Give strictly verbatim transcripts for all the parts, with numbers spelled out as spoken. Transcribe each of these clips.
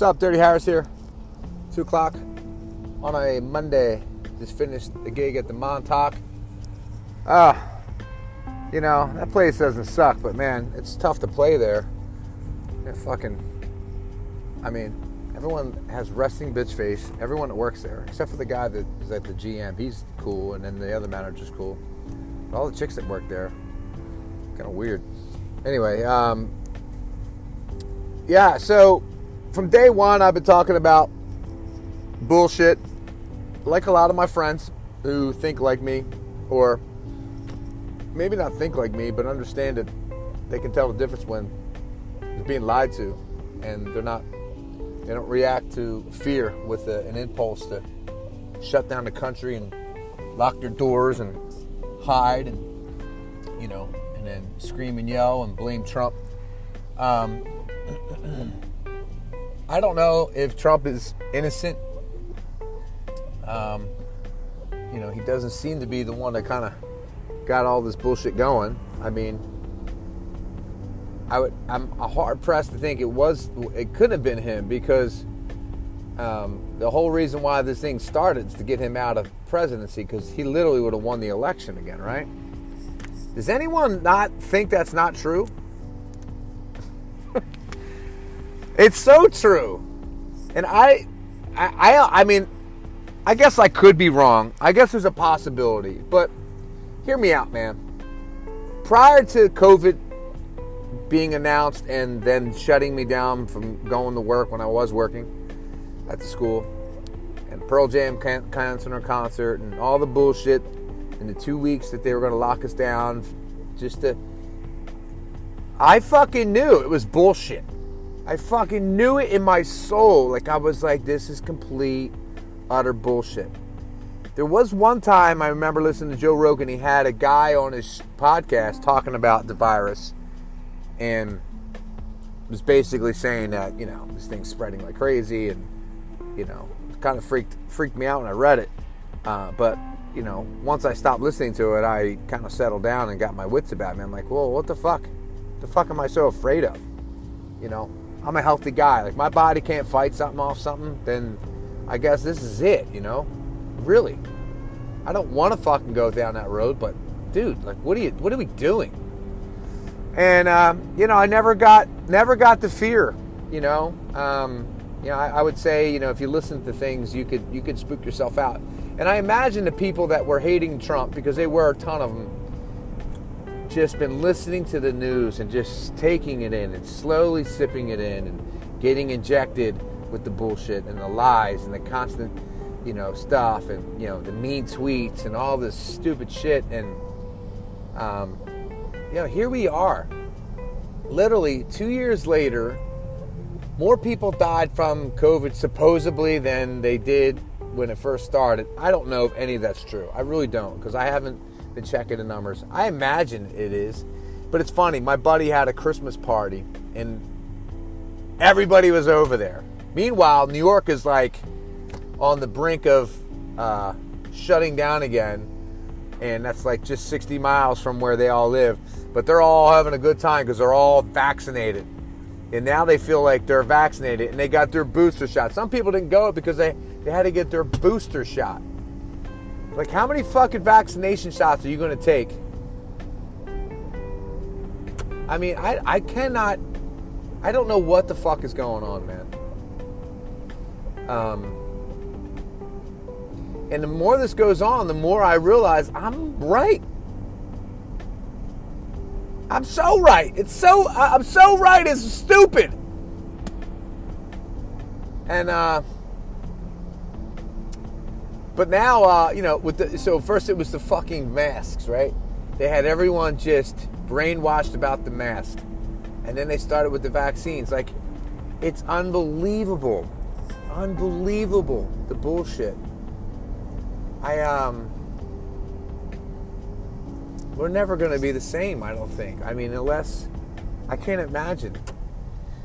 What's up, Dirty Harris here, two o'clock on a Monday. Just finished the gig at the Montauk. Ah, uh, you know, that place doesn't suck, but man, it's tough to play there. It fucking, I mean, everyone has resting bitch face, everyone that works there, except for the guy that is at the G M, he's cool, and then the other manager's cool. But all the chicks that work there, kind of weird. Anyway, um, yeah, so... From day one, I've been talking about bullshit, like a lot of my friends who think like me, or maybe not think like me, but understand that they can tell the difference when they're being lied to, and they're not, they don't react to fear with a, an impulse to shut down the country and lock their doors and hide and, you know, and then scream and yell and blame Trump. Um... I don't know if Trump is innocent. Um, you know, he doesn't seem to be the one that kind of got all this bullshit going. I mean, I would, I'm hard pressed to think it was, it could have been him, because um, the whole reason why this thing started is to get him out of presidency, because he literally would have won the election again, right? Does anyone not think that's not true? It's so true. And I, I, I, I mean, I guess I could be wrong. I guess there's a possibility. But hear me out, man. Prior to COVID being announced and then shutting me down from going to work when I was working at the school, and Pearl Jam concert, concert and all the bullshit, and the two weeks that they were going to lock us down, just to... I fucking knew it was bullshit. I fucking knew it in my soul. Like, I was like, this is complete, utter bullshit. There was one time I remember listening to Joe Rogan. He had a guy on his podcast talking about the virus, and was basically saying that, you know, this thing's spreading like crazy, and, you know, it kind of freaked freaked me out when I read it. Uh, but, you know, once I stopped listening to it, I kind of settled down and got my wits about me. I'm like, whoa, what the fuck? What the fuck am I so afraid of? You know? I'm a healthy guy. Like, my body can't fight something off something, then I guess this is it, you know? Really. I don't want to fucking go down that road, but, dude, like, what are you, what are we doing? And, um, you know, I never got, never got the fear, you know? Um, you know, I, I would say, you know, if you listen to things, you could, you could spook yourself out. And I imagine the people that were hating Trump, because they were a ton of them, just been listening to the news and just taking it in and slowly sipping it in and getting injected with the bullshit and the lies and the constant, you know, stuff and, you know, the mean tweets and all this stupid shit. And, um, you know, here we are. Literally two years later, more people died from COVID supposedly than they did when it first started. I don't know if any of that's true. I really don't, because I haven't been checking the numbers. I imagine it is, but it's funny. My buddy had a Christmas party, and everybody was over there. Meanwhile, New York is like on the brink of uh, shutting down again, and that's like just sixty miles from where they all live. But they're all having a good time because they're all vaccinated, and now they feel like they're vaccinated, and they got their booster shot. Some people didn't go because they they had to get their booster shot. Like, how many fucking vaccination shots are you going to take? I mean, I I cannot... I don't know what the fuck is going on, man. Um, and the more this goes on, the more I realize I'm right. I'm so right. It's so... I'm so right, it's stupid. And, uh... But now, uh, you know, with the, so first it was the fucking masks, right? They had everyone just brainwashed about the mask. And then they started with the vaccines. Like, it's unbelievable. Unbelievable, the bullshit. I, um... We're never going to be the same, I don't think. I mean, unless... I can't imagine.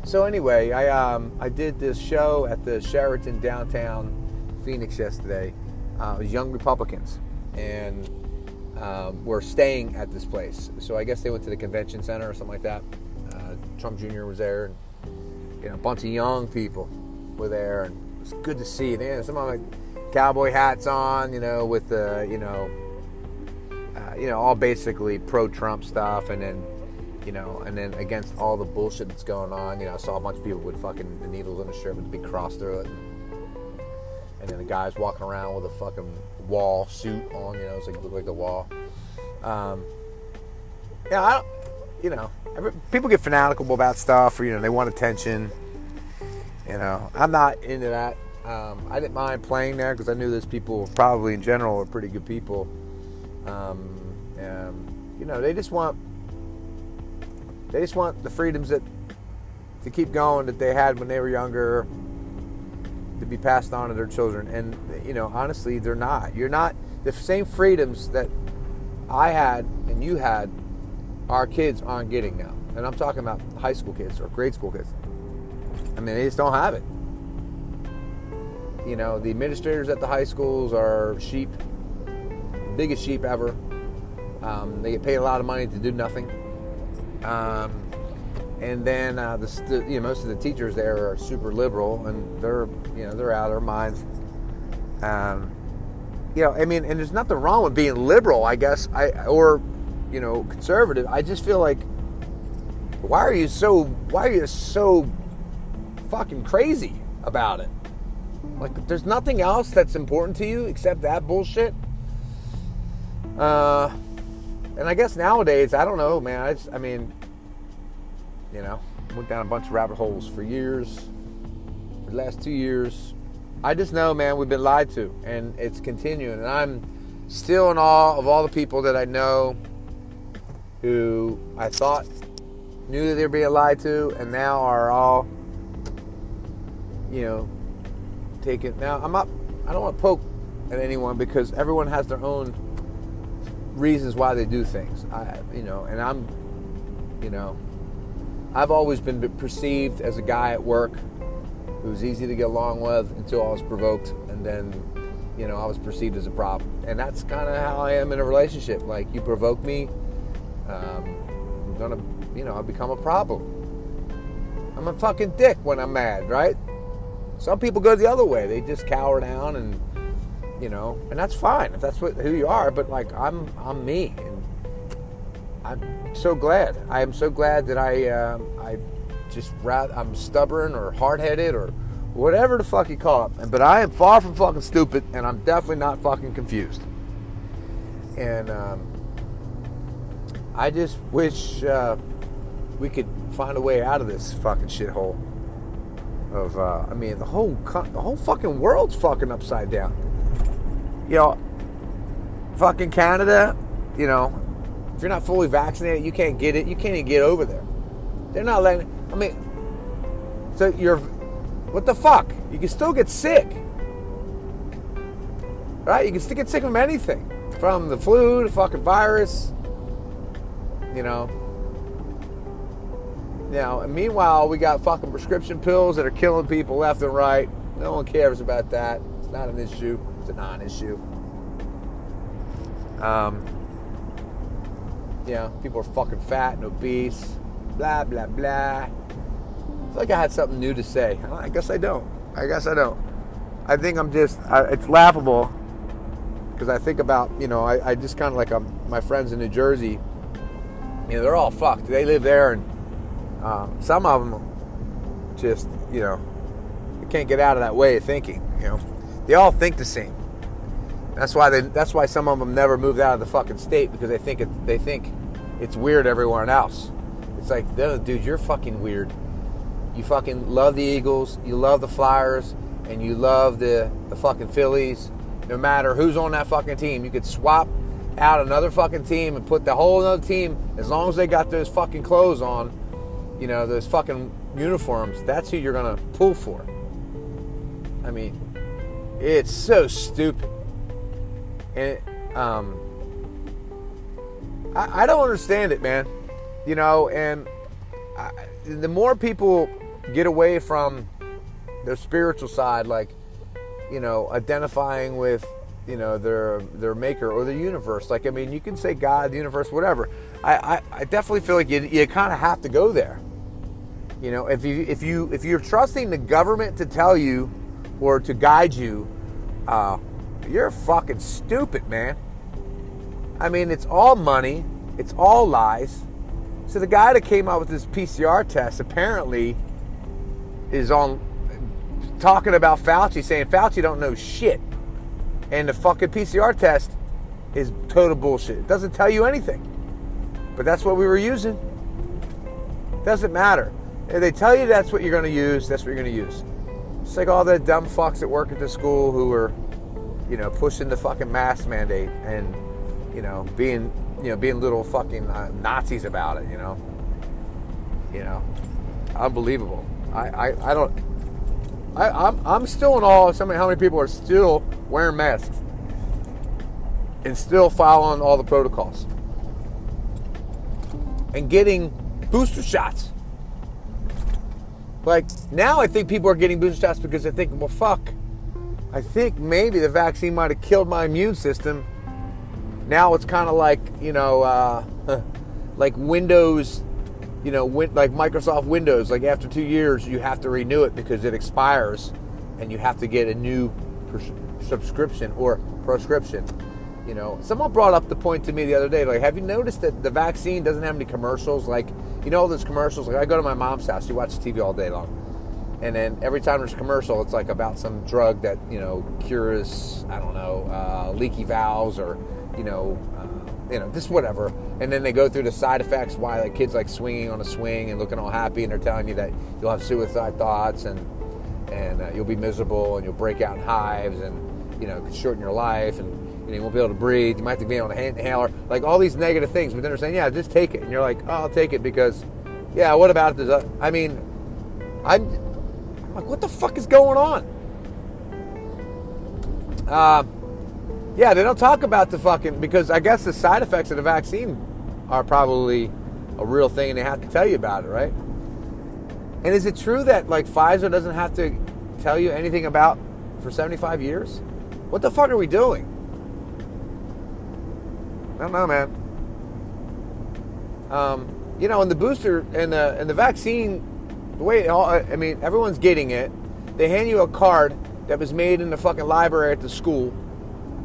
So anyway, I, um, I did this show at the Sheraton downtown Phoenix yesterday. Uh, young Republicans, and um, were staying at this place. So I guess they went to the convention center or something like that. Uh, Trump Junior was there, and, you know, a bunch of young people. were there, and it was good to see. They had some of my cowboy hats on, you know, with the, you know, uh, you know, all basically pro-Trump stuff, and then, you know, and then against all the bullshit that's going on. You know, I saw a bunch of people with fucking the needles in the shirt with a big cross through it, and then the guys walking around with a fucking wall suit on. You know, it's like looked like the wall. Um, yeah, I don't, you know, every, people get fanatical about stuff, or, you know, they want attention. You know, I'm not into that. Um, I didn't mind playing there because I knew those people probably in general were pretty good people. Um, and, you know, they just want, they just want the freedoms that to keep going that they had when they were younger to be passed on to their children. And, you know, honestly, they're not. You're not the same freedoms that I had and you had. Our kids aren't getting now, and I'm talking about high school kids or grade school kids. I mean, they just don't have it. You know, the administrators at the high schools are sheep, biggest sheep ever. Um, they get paid a lot of money to do nothing. Um, and then, uh, the, the you know, most of the teachers there are super liberal, and they're, you know, they're out of their minds. Um, you know, I mean, and there's nothing wrong with being liberal, I guess, I or. you know, conservative. I just feel like, why are you so, why are you so fucking crazy about it? Like, there's nothing else that's important to you except that bullshit. Uh, and I guess nowadays, I don't know, man. I, just, I mean, you know, went down a bunch of rabbit holes for years, for the last two years. I just know, man, we've been lied to, and it's continuing. And I'm still in awe of all the people that I know who I thought knew that they were being lied to, and now are all, you know, taken. Now, I'm not, I don't want to poke at anyone because everyone has their own reasons why they do things. I, you know, and I'm, you know, I've always been perceived as a guy at work who was easy to get along with until I was provoked, and then, you know, I was perceived as a problem. And that's kind of how I am in a relationship. Like, you provoke me, Um, I'm gonna, you know, I become a problem. I'm a fucking dick when I'm mad, right? Some people go the other way; they just cower down, and you know, and that's fine if that's what, who you are. But like, I'm, I'm me, and I'm so glad. I am so glad that I, um, I just, I'm stubborn or hard-headed or whatever the fuck you call it. But I am far from fucking stupid, and I'm definitely not fucking confused. And. Um, I just wish uh, we could find a way out of this fucking shithole. Of uh, I mean, the whole the whole fucking world's fucking upside down. You know, fucking Canada. You know, if you're not fully vaccinated, you can't get it. You can't even get over there. They're not letting. I mean, so you're, what the fuck? You can still get sick, right? You can still get sick from anything, from the flu to fucking virus. You know. Now, and meanwhile, we got fucking prescription pills that are killing people left and right. No one cares about that. It's not an issue. It's a non-issue. Um. Yeah, people are fucking fat and obese. Blah blah blah. I feel like I had something new to say. I guess I don't. I guess I don't. I think I'm just. I, it's laughable because I think about, you know, I, I just kind of like I'm, my friends in New Jersey. You know, they're all fucked. They live there, and um, some of them just, you know, they can't get out of that way of thinking. You know, they all think the same. That's why they. That's why some of them never moved out of the fucking state, because they think it, they think it's weird everywhere else. It's like, oh, dude, you're fucking weird. You fucking love the Eagles, you love the Flyers, and you love the the fucking Phillies. No matter who's on that fucking team, you could swap out another fucking team and put the whole other team, as long as they got those fucking clothes on, you know, those fucking uniforms, that's who you're gonna pull for. I mean, it's so stupid. And it, um, I, I don't understand it, man. You know, and I, the more people get away from their spiritual side, like, you know, identifying with, you know, their their maker or the universe. Like, I mean, you can say God, the universe, whatever. I, I, I definitely feel like you, you kind of have to go there. You know, if you if you if you're trusting the government to tell you or to guide you, uh, you're fucking stupid, man. I mean, it's all money, it's all lies. So the guy that came out with this P C R test apparently is on talking about Fauci, saying Fauci don't know shit, and the fucking P C R test is total bullshit. It doesn't tell you anything, but that's what we were using. Doesn't matter. If they tell you that's what you're going to use, that's what you're going to use. It's like all the dumb fucks that work at the school who are, you know, pushing the fucking mask mandate and, you know, being, you know, being little fucking uh, Nazis about it, you know. You know, unbelievable. I, I, I don't, I, I'm, I'm still in awe of how many people are still wearing masks and still following all the protocols and getting booster shots. Like, now I think people are getting booster shots because they're thinking, well, fuck, I think maybe the vaccine might have killed my immune system. Now it's kind of like, you know, uh, like Windows, you know, win- like Microsoft Windows. Like, after two years, you have to renew it because it expires and you have to get a new pres- subscription or prescription. You know, someone brought up the point to me the other day, like, have you noticed that the vaccine doesn't have any commercials? Like, you know all those commercials? Like, I go to my mom's house, she watches T V all day long. And then every time there's a commercial, it's like about some drug that, you know, cures, I don't know, uh, leaky valves or, you know, uh, you know, just whatever. And then they go through the side effects, why the kid's like swinging on a swing and looking all happy, and they're telling you that you'll have suicide thoughts and, and uh, you'll be miserable and you'll break out in hives and, you know, it could shorten your life and, you know, you won't be able to breathe, you might have to be on an inhaler, like all these negative things. But then they're saying, yeah, just take it. And you're like, oh, I'll take it because, yeah, what about this other? I mean, I'm, I'm like, what the fuck is going on? Uh, yeah, they don't talk about the fucking, because I guess the side effects of the vaccine are probably a real thing and they have to tell you about it, right? And is it true that, like, Pfizer doesn't have to tell you anything about for seventy-five years? What the fuck are we doing? I don't know, man. Um, you know, and the booster and the and the vaccine, the way it all, I mean, everyone's getting it. They hand you a card that was made in the fucking library at the school,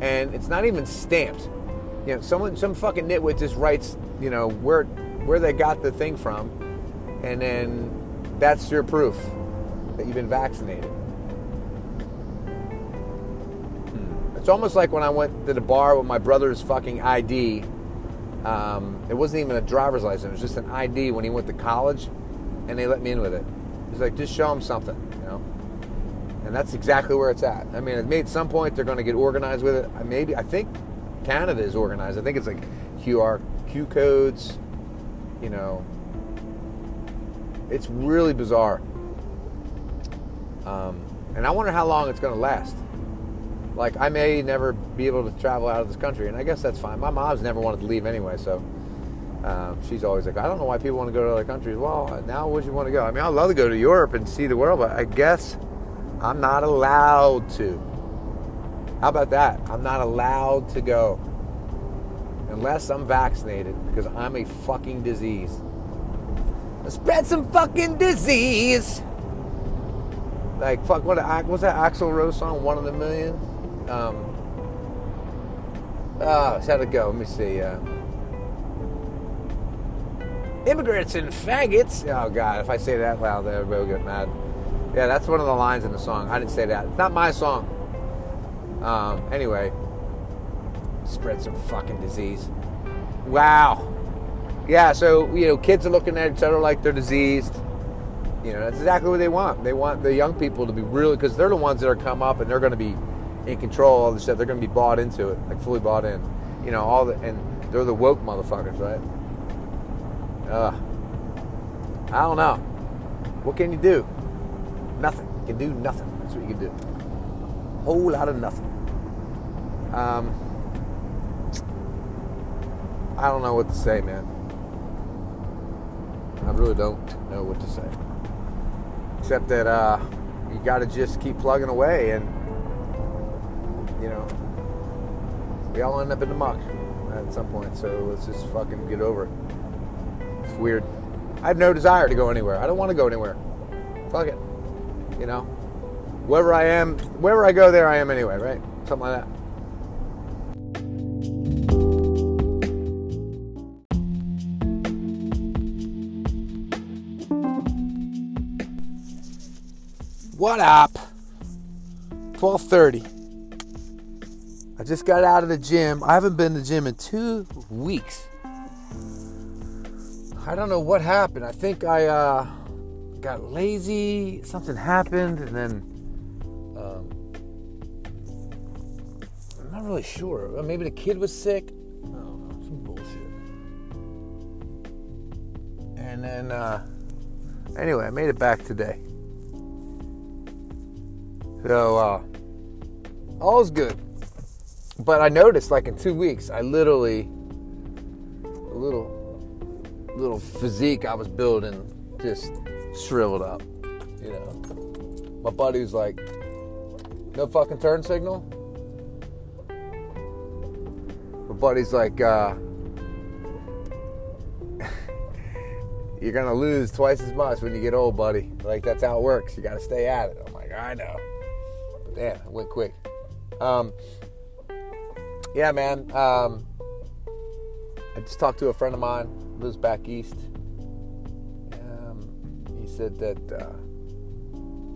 and it's not even stamped. You know, someone, some fucking nitwit just writes, you know, where where they got the thing from, and then that's your proof that you've been vaccinated. It's almost like when I went to the bar with my brother's fucking I D. Um, it wasn't even a driver's license. It was just an I D when he went to college, and they let me in with it. He's like, just show him something, you know? And that's exactly where it's at. I mean, at some point they're going to get organized with it. Maybe, I think Canada is organized. I think it's like Q R Q codes, you know. It's really bizarre. Um, and I wonder how long it's going to last. Like, I may never be able to travel out of this country, and I guess that's fine. My mom's never wanted to leave anyway, so uh, she's always like, I don't know why people want to go to other countries. Well, now would you want to go? I mean, I'd love to go to Europe and see the world, but I guess I'm not allowed to. How about that? I'm not allowed to go unless I'm vaccinated, because I'm a fucking disease. Let's spread some fucking disease. Like, fuck, what was that Axel Rose song, One in a Million? Um, oh, how'd it go? Let me see. Uh, Immigrants and faggots. Oh, God. If I say that loud, everybody will get mad. Yeah, that's one of the lines in the song. I didn't say that. It's not my song. Um, anyway, spread some fucking disease. Wow. Yeah, so, you know, kids are looking at each other like they're diseased. You know, that's exactly what they want. They want the young people to be really, because they're the ones that are come up and they're going to be in control of all this stuff. They're going to be bought into it, like fully bought in. You know, all the, and they're the woke motherfuckers, right? Uh, I don't know. What can you do? Nothing. You can do nothing. That's what you can do. Whole lot of nothing. Um, I don't know what to say, man. I really don't know what to say. Except that uh, you got to just keep plugging away, and, you know, we all end up in the muck at some point. So let's just fucking get over it. It's weird. I have no desire to go anywhere. I don't want to go anywhere. Fuck it. You know? Wherever I am, wherever I go, there I am anyway, right? Something like that. What up? twelve thirty. I just got out of the gym. I haven't been to the gym in two weeks. I don't know what happened. I think I uh, got lazy. Something happened, and then um, I'm not really sure. Maybe the kid was sick. I don't know. Some bullshit. And then, uh, anyway, I made it back today. So, uh, all's good. But I noticed, like, in two weeks, I literally, a little, little physique I was building just shriveled up, you know. My buddy was like, no fucking turn signal? My buddy's like, uh, you're gonna lose twice as much when you get old, buddy. Like, that's how it works. You gotta stay at it. I'm like, I know. Damn, it went quick. Um, yeah, man. Um, I just talked to a friend of mine, lives back east. Um, he said that uh,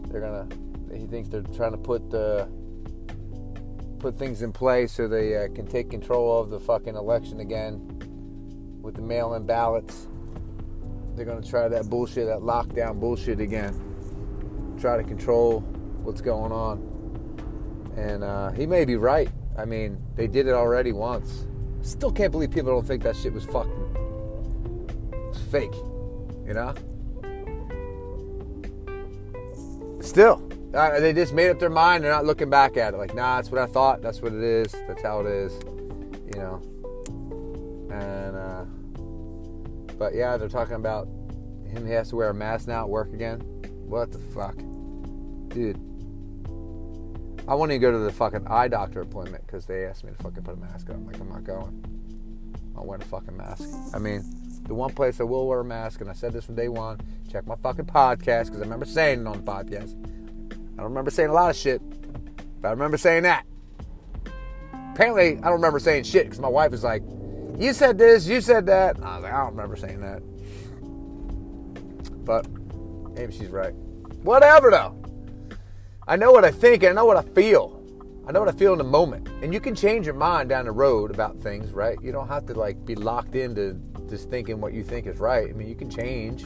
they're gonna. He thinks they're trying to put uh, put things in place so they uh, can take control of the fucking election again with the mail-in ballots. They're gonna try that bullshit, that lockdown bullshit again. Try to control what's going on. And uh, he may be right. I mean, they did it already once. Still can't believe people don't think that shit was fucking was fake, you know? Still, uh, they just made up their mind. They're not looking back at it. Like, nah, that's what I thought. That's what it is. That's how it is, you know? And, uh, but yeah, they're talking about him. He has to wear a mask now at work again. What the fuck? Dude. I want to go to the fucking eye doctor appointment because they asked me to fucking put a mask on. I'm like, I'm not going. I'll wear a fucking mask. I mean, the one place I will wear a mask, and I said this from day one, check my fucking podcast, because I remember saying it on the podcast. I don't remember saying a lot of shit, but I remember saying that. Apparently, I don't remember saying shit because my wife was like, you said this, you said that. And I was like, I don't remember saying that. But maybe she's right. Whatever, though. I know what I think and I know what I feel. I know what I feel in the moment. And you can change your mind down the road about things, right? You don't have to, like, be locked into just thinking what you think is right. I mean, you can change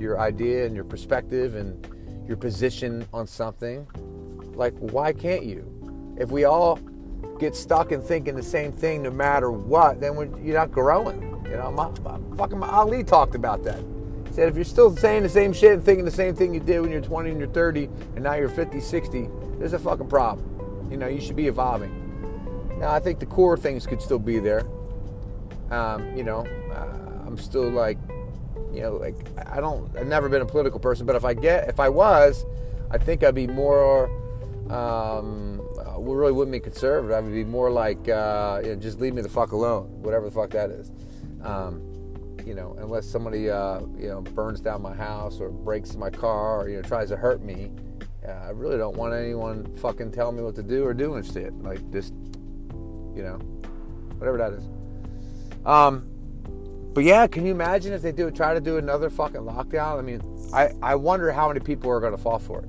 your idea and your perspective and your position on something. Like, why can't you? If we all get stuck in thinking the same thing no matter what, then we're, you're not growing. You know, my, my, fucking my Ali talked about that. Said if you're still saying the same shit and thinking the same thing you did when you're twenty and you're thirty and now you're fifty, sixty, there's a fucking problem. You know, you should be evolving. Now, I think the core things could still be there. Um, you know, uh, I'm still like, you know, like, I don't, I've never been a political person, but if I get, if I was, I think I'd be more, um, I really wouldn't be conservative. I would be more like, uh, you know, just leave me the fuck alone, whatever the fuck that is. Um, You know, unless somebody, uh, you know, burns down my house or breaks my car or, you know, tries to hurt me, uh, I really don't want anyone fucking telling me what to do or doing shit. Like, just, you know, whatever that is. Um, but yeah, can you imagine if they do try to do another fucking lockdown? I mean, I, I wonder how many people are going to fall for it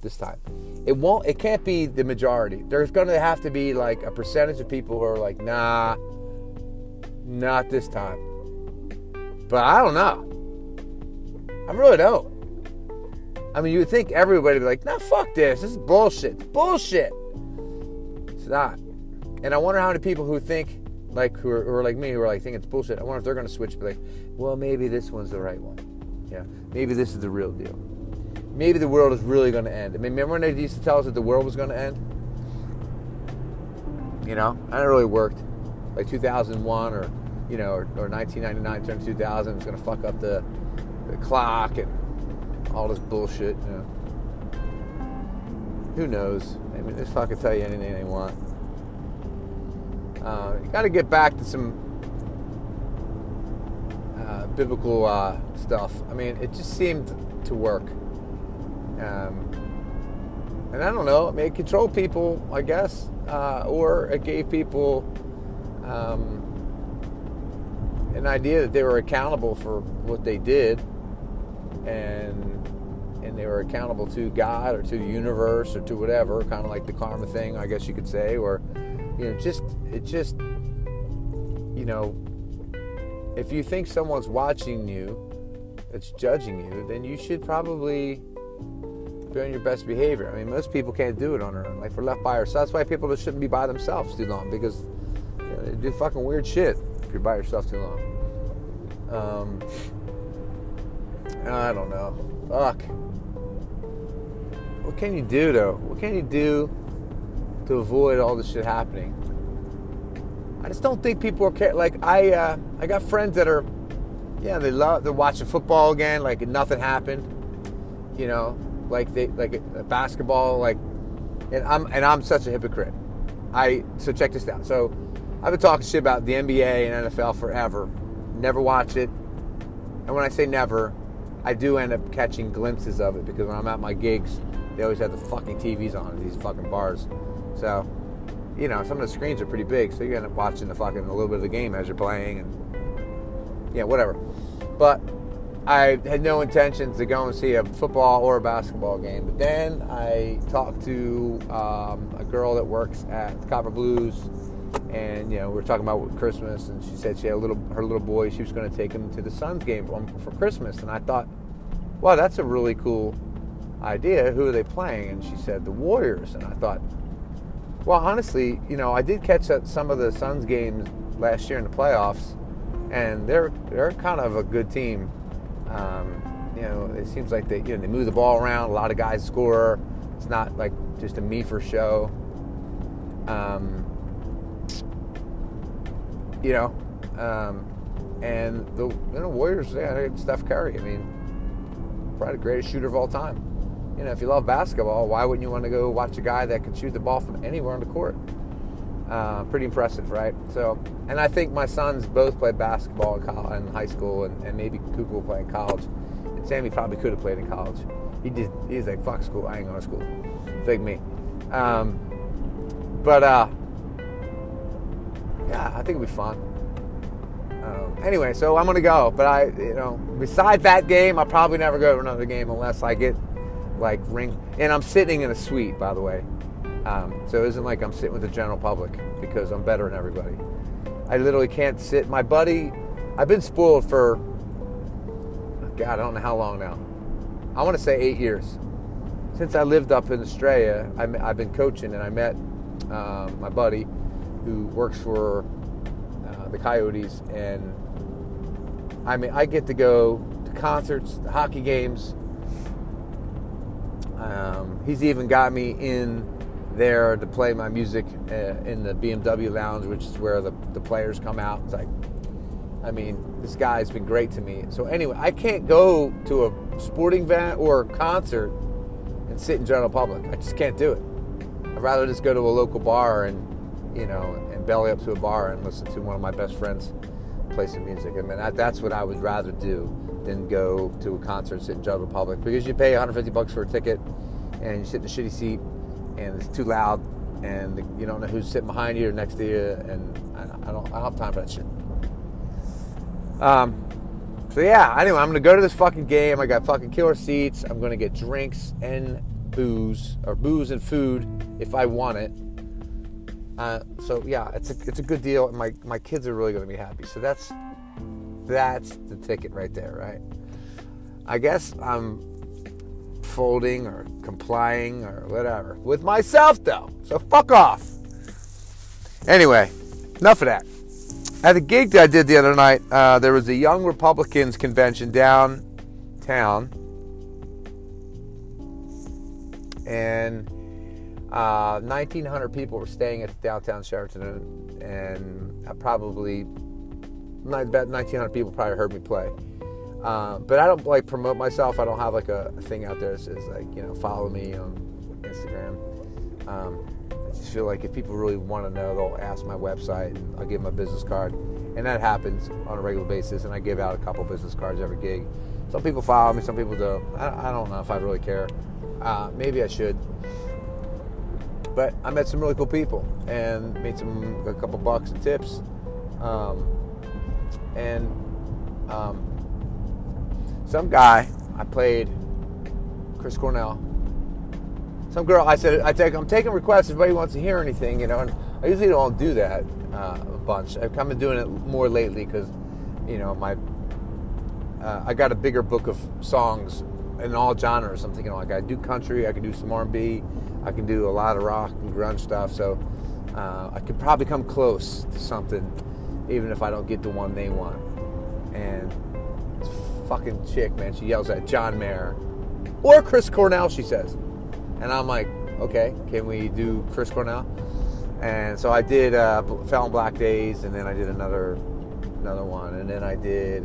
this time. It won't, it can't be the majority. There's going to have to be, like, a percentage of people who are like, nah, not this time. But I don't know. I really don't. I mean, you would think everybody would be like, nah, fuck this. This is bullshit. It's bullshit. It's not. And I wonder how many people who think, like, who are, who are like me, who are like, think it's bullshit, I wonder if they're going to switch, be like, well, maybe this one's the right one. Yeah. Maybe this is the real deal. Maybe the world is really going to end. I mean, remember when they used to tell us that the world was going to end? You know? And it really worked. Like two thousand one or... you know, or, or nineteen ninety-nine turned two thousand, it's going to fuck up the, the clock and all this bullshit, you know. Who knows? I mean, this fucking tell you anything they want. Uh, you got to get back to some uh, biblical uh, stuff. I mean, it just seemed to work. Um, and I don't know. I mean, it controlled people, I guess, uh, or it gave people um, an idea that they were accountable for what they did, and and they were accountable to God or to the universe or to whatever, kind of like the karma thing, I guess you could say, or, you know, just, it just, you know, if you think someone's watching you, that's judging you, then you should probably be on your best behavior. I mean, most people can't do it on their own. Like, we're left by ourselves. That's why people just shouldn't be by themselves too long, because, you know, they do fucking weird shit if you're by yourself too long. Um, I don't know. Fuck. What can you do, though? What can you do to avoid all this shit happening? I just don't think people are care. Like, I uh, I got friends that are, yeah, they love, they're watching football again, like nothing happened, you know, like they, like a, a basketball, like, and I'm, and I'm such a hypocrite. I, so check this out. So I've been talking shit about the N B A and N F L forever. Never watch it. And when I say never, I do end up catching glimpses of it, because when I'm at my gigs, they always have the fucking T Vs on at these fucking bars. So, you know, some of the screens are pretty big, so you end up watching the fucking, a little bit of the game as you're playing, and yeah, whatever. But I had no intentions to go and see a football or a basketball game. But then I talked to um, a girl that works at Copper Blues, and, you know, we were talking about Christmas, and she said she had a little, her little boy, she was going to take him to the Suns game for Christmas. And I thought, wow, that's a really cool idea. Who are they playing? And she said the Warriors. And I thought, well, honestly, you know, I did catch some of the Suns games last year in the playoffs, and they're they're kind of a good team. Um, you know, it seems like they, you know, they move the ball around. A lot of guys score. It's not like just a me for show. Um, you know, um, and the, you know, Warriors, yeah, Steph Curry. I mean, probably the greatest shooter of all time. You know, if you love basketball, why wouldn't you want to go watch a guy that can shoot the ball from anywhere on the court? Uh, pretty impressive, right? So, and I think my sons both played basketball in, college, in high school, and, and maybe Cooper will play in college. And Sammy probably could have played in college. He just, he's like, fuck school, I ain't going to school. It's like me. Um, but, uh, yeah, I think it'll be fun. Um, anyway, so I'm going to go. But I, you know, besides that game, I'll probably never go to another game unless I get, like, ring, and I'm sitting in a suite, by the way, um, so it isn't like I'm sitting with the general public, because I'm better than everybody. I literally can't sit. My buddy, I've been spoiled for, God, I don't know how long now. I want to say eight years since I lived up in Australia. I, I've been coaching, and I met um, my buddy who works for uh, the Coyotes, and I mean, I get to go to concerts, to hockey games. Um, he's even got me in there to play my music uh, in the B M W lounge, which is where the, the players come out. It's like, I mean, this guy's been great to me. So anyway, I can't go to a sporting event or a concert and sit in general public. I just can't do it. I'd rather just go to a local bar and, you know, and belly up to a bar and listen to one of my best friends play some music. I mean, I, that's what I would rather do than go to a concert and sit in general public, because you pay one hundred fifty bucks for a ticket, and you sit in a shitty seat, and it's too loud, and you don't know who's sitting behind you or next to you, and I don't, I don't have time for that shit. Um, so yeah, anyway, I'm gonna go to this fucking game. I got fucking killer seats. I'm gonna get drinks and booze, or booze and food if I want it. Uh, so yeah, it's a, it's a good deal, and my, my kids are really gonna be happy. So that's, that's the ticket right there, right? I guess I'm folding or complying or whatever with myself, though. So fuck off. Anyway, enough of that. At the gig that I did the other night, uh, there was a Young Republicans convention downtown, and uh, nineteen hundred people were staying at the downtown Sheraton, and I probably, about nineteen hundred people probably heard me play. Uh, but I don't, like, promote myself. I don't have, like, a thing out there that says, like, you know, follow me on Instagram. Um, I just feel like if people really want to know, they'll ask my website, and I'll give them a business card. And that happens on a regular basis, and I give out a couple business cards every gig. Some people follow me, some people don't. I, I don't know if I really care. Uh, maybe I should. But I met some really cool people and made some a couple bucks and tips. Um, and um, some guy, I played Chris Cornell. Some girl, I said, I take, I'm taking requests if anybody wants to hear anything, you know, and I usually don't do that uh, a bunch. I've kind of been doing it more lately because, you know, my uh, I got a bigger book of songs in all genres. I'm thinking, like, I do country, I can do some R and B, I can do a lot of rock and grunge stuff, so uh, I could probably come close to something, even if I don't get the one they want. And this fucking chick, man, she yells at John Mayer or Chris Cornell, she says. And I'm like, okay, can we do Chris Cornell? And so I did uh, Fallon Black Days, and then I did another another one, and then I did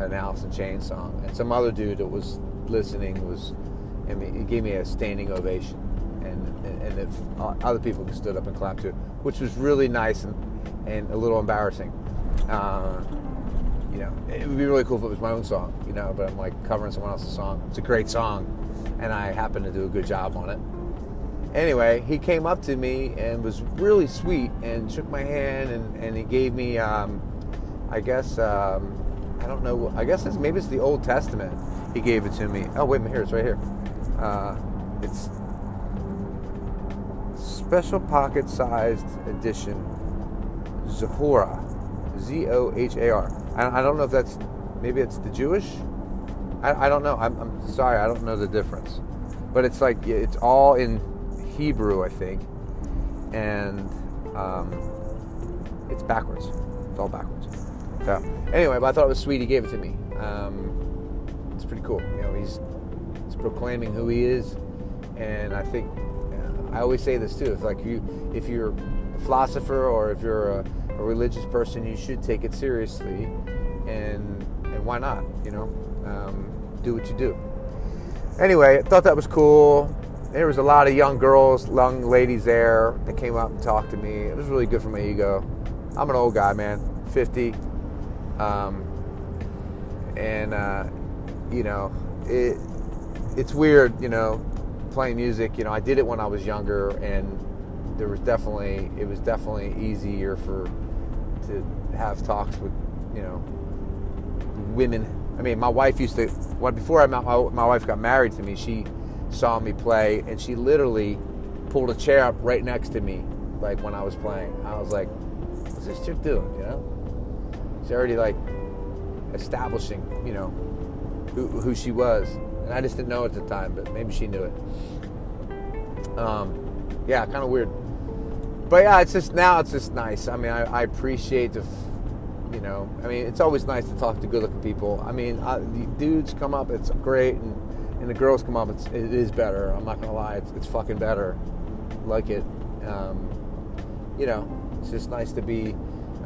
an Alice in Chains song. And some other dude that was listening was, I mean, he gave me a standing ovation. And, and if other people stood up and clapped to it, which was really nice and, and a little embarrassing. Uh, you know, it would be really cool if it was my own song, you know, but I'm like covering someone else's song. It's a great song, and I happen to do a good job on it. Anyway, he came up to me and was really sweet and shook my hand, and, and he gave me, um, I guess, um, I don't know, I guess it's, maybe it's the Old Testament. He gave it to me. Oh, wait a minute, here, it's right here. Uh, it's... Special pocket-sized edition, Zohar, Z O H A R. I, I don't know if that's, maybe it's the Jewish? I, I don't know. I'm, I'm sorry, I don't know the difference. But it's like, it's all in Hebrew, I think. And um, it's backwards. It's all backwards. So, anyway, but I thought it was sweet. He gave it to me. Um, it's pretty cool. You know, he's, he's proclaiming who he is. And I think... I always say this too. It's like you, if you're a philosopher or if you're a, a religious person, you should take it seriously, and and why not? You know, um, do what you do. Anyway, I thought that was cool. There was a lot of young girls, young ladies there that came up and talked to me. It was really good for my ego. I'm an old guy, man, fifty, um, and uh, you know, it it's weird, you know. Playing music, you know, I did it when I was younger, and there was definitely, it was definitely easier for, to have talks with, you know, women. I mean, my wife used to, well, before I, my, my wife got married to me, she saw me play, and she literally pulled a chair up right next to me, like, when I was playing. I was like, what's this chick doing, you know? She's already, like, establishing, you know, who, who she was. And I just didn't know at the time, but maybe she knew it. Um, yeah, kind of weird. But yeah, it's just, now it's just nice. I mean, I, I appreciate the, you know, I mean, it's always nice to talk to good-looking people. I mean, I, the dudes come up, it's great, and, and the girls come up, it's, it is better. I'm not going to lie, it's, it's fucking better. Like it. Um, you know, it's just nice to be,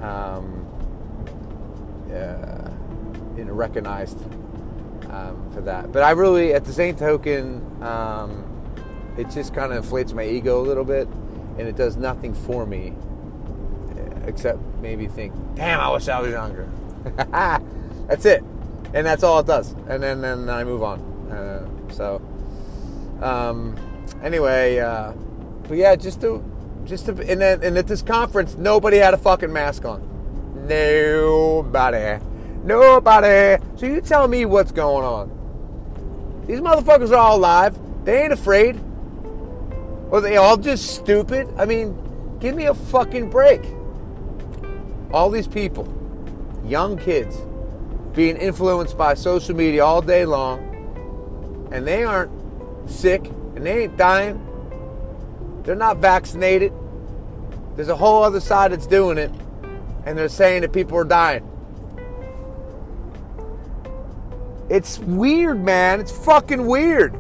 um, uh, you know, recognized. Um, for that, but I really, at the same token, um, it just kind of inflates my ego a little bit, and it does nothing for me, except maybe think, damn, I wish I was younger. That's it, and that's all it does, and then, then I move on. Uh, so, um, anyway, uh, but yeah, just to, just to, and then, and at this conference, nobody had a fucking mask on. Nobody. Nobody. So you tell me what's going on. These motherfuckers are all alive. They ain't afraid. Are they all just stupid? I mean, give me a fucking break. All these people, young kids, being influenced by social media all day long, and they aren't sick, and they ain't dying. They're not vaccinated. There's a whole other side that's doing it, and they're saying that people are dying. It's weird, man. It's fucking weird.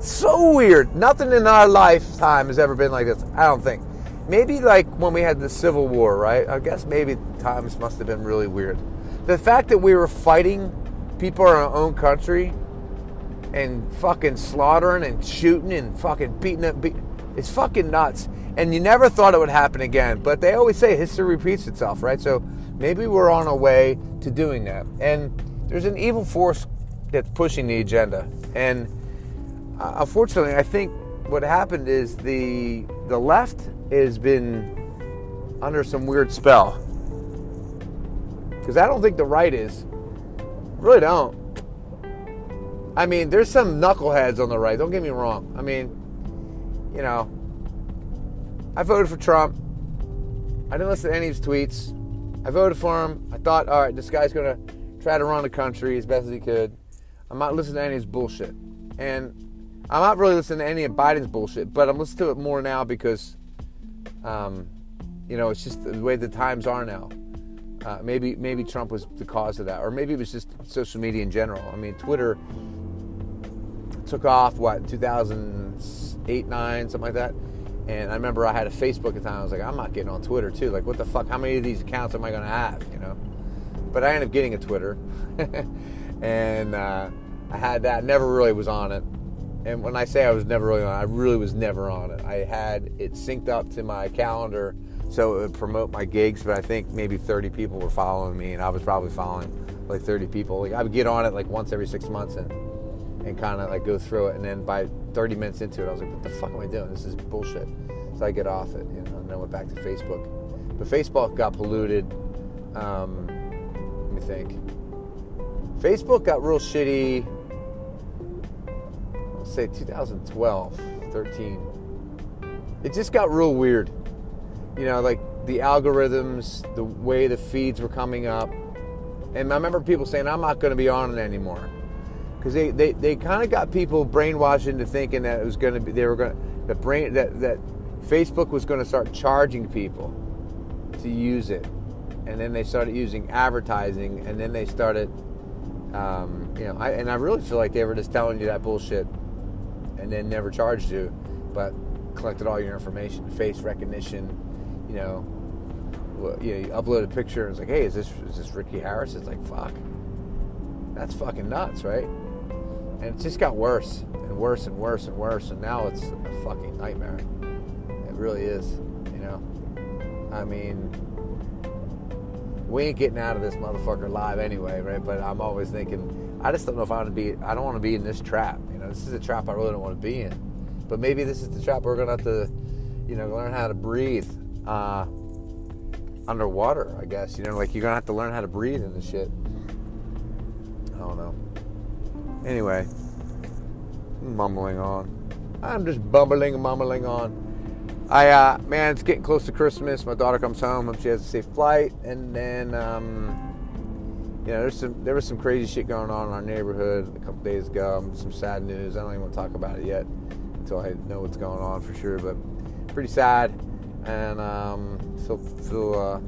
So weird. Nothing in our lifetime has ever been like this, I don't think. Maybe like when we had the Civil War, right? I guess maybe times must have been really weird. The fact that we were fighting people in our own country and fucking slaughtering and shooting and fucking beating up, be- it's fucking nuts. and you never thought it would happen again. But they always say history repeats itself, right? So maybe we're on our way to doing that. And there's an evil force that's pushing the agenda. And uh, unfortunately, I think what happened is the the left has been under some weird spell. Because I don't think the right is. Really don't. I mean, there's some knuckleheads on the right. Don't get me wrong. I mean, you know, I voted for Trump. I didn't listen to any of his tweets. I voted for him. I thought, all right, this guy's going to try to run the country as best as he could. I'm not listening to any of his bullshit. And I'm not really listening to any of Biden's bullshit, but I'm listening to it more now because, um, you know, it's just the way the times are now. Uh, maybe maybe Trump was the cause of that, or maybe it was just social media in general. I mean, Twitter took off, what, two thousand eight, nine, something like that. And I remember I had a Facebook at the time. I was like, I'm not getting on Twitter, too. Like, what the fuck? How many of these accounts am I going to have, you know? But I ended up getting a Twitter. and uh, I had that. Never really was on it. And when I say I was never really on it, I really was never on it. I had it synced up to my calendar, so it would promote my gigs, but I think maybe thirty people were following me, and I was probably following like thirty people. Like I would get on it like once every six months and and kind of like go through it, and then by thirty minutes into it, I was like, what the fuck am I doing? This is bullshit. So I get off it, you know, and then went back to Facebook. But Facebook got polluted. Um, let me think. Facebook got real shitty, let's say twenty twelve, thirteen. It just got real weird. You know, like the algorithms, the way the feeds were coming up. And I remember people saying, I'm not going to be on it anymore. Because they, they, they kind of got people brainwashed into thinking that it was going to be, they were going to, the brain, that, that Facebook was going to start charging people to use it. And then they started using advertising. And then they started, um, you know, I, and I really feel like they were just telling you that bullshit and then never charged you, but collected all your information, face recognition. You know, you, know, you upload a picture and it's like, hey, is this is this Ricky Harris? It's like, fuck. That's fucking nuts, right? And it just got worse and worse and worse and worse. And now it's a fucking nightmare. It really is, you know. I mean, we ain't getting out of this motherfucker live anyway, right? But I'm always thinking, I just don't know if I want to be, I don't want to be in this trap. You know, this is a trap I really don't want to be in. But maybe this is the trap we're going to have to, you know, learn how to breathe. Uh, underwater, I guess. You know, like, you're gonna have to learn how to breathe in this shit. I don't know. Anyway, mumbling on. I'm just bumbling, mumbling on. I, uh, man, it's getting close to Christmas. My daughter comes home, and she has a safe flight, and then, um, you know, there's some, there was some crazy shit going on in our neighborhood a couple days ago. Some sad news. I don't even want to talk about it yet until I know what's going on for sure, but pretty sad. And um, feel, feel uh,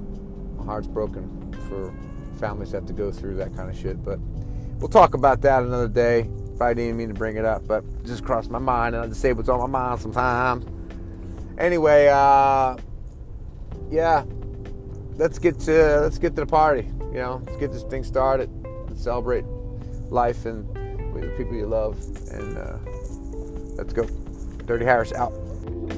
my heart's broken for families that have to go through that kind of shit. But we'll talk about that another day. Probably didn't mean to bring it up, but it just crossed my mind, and I just say what's on my mind sometimes. Anyway, uh, yeah, let's get to let's get to the party. You know, let's get this thing started. Let's celebrate life and with the people you love. And uh, let's go. Dirty Harris out.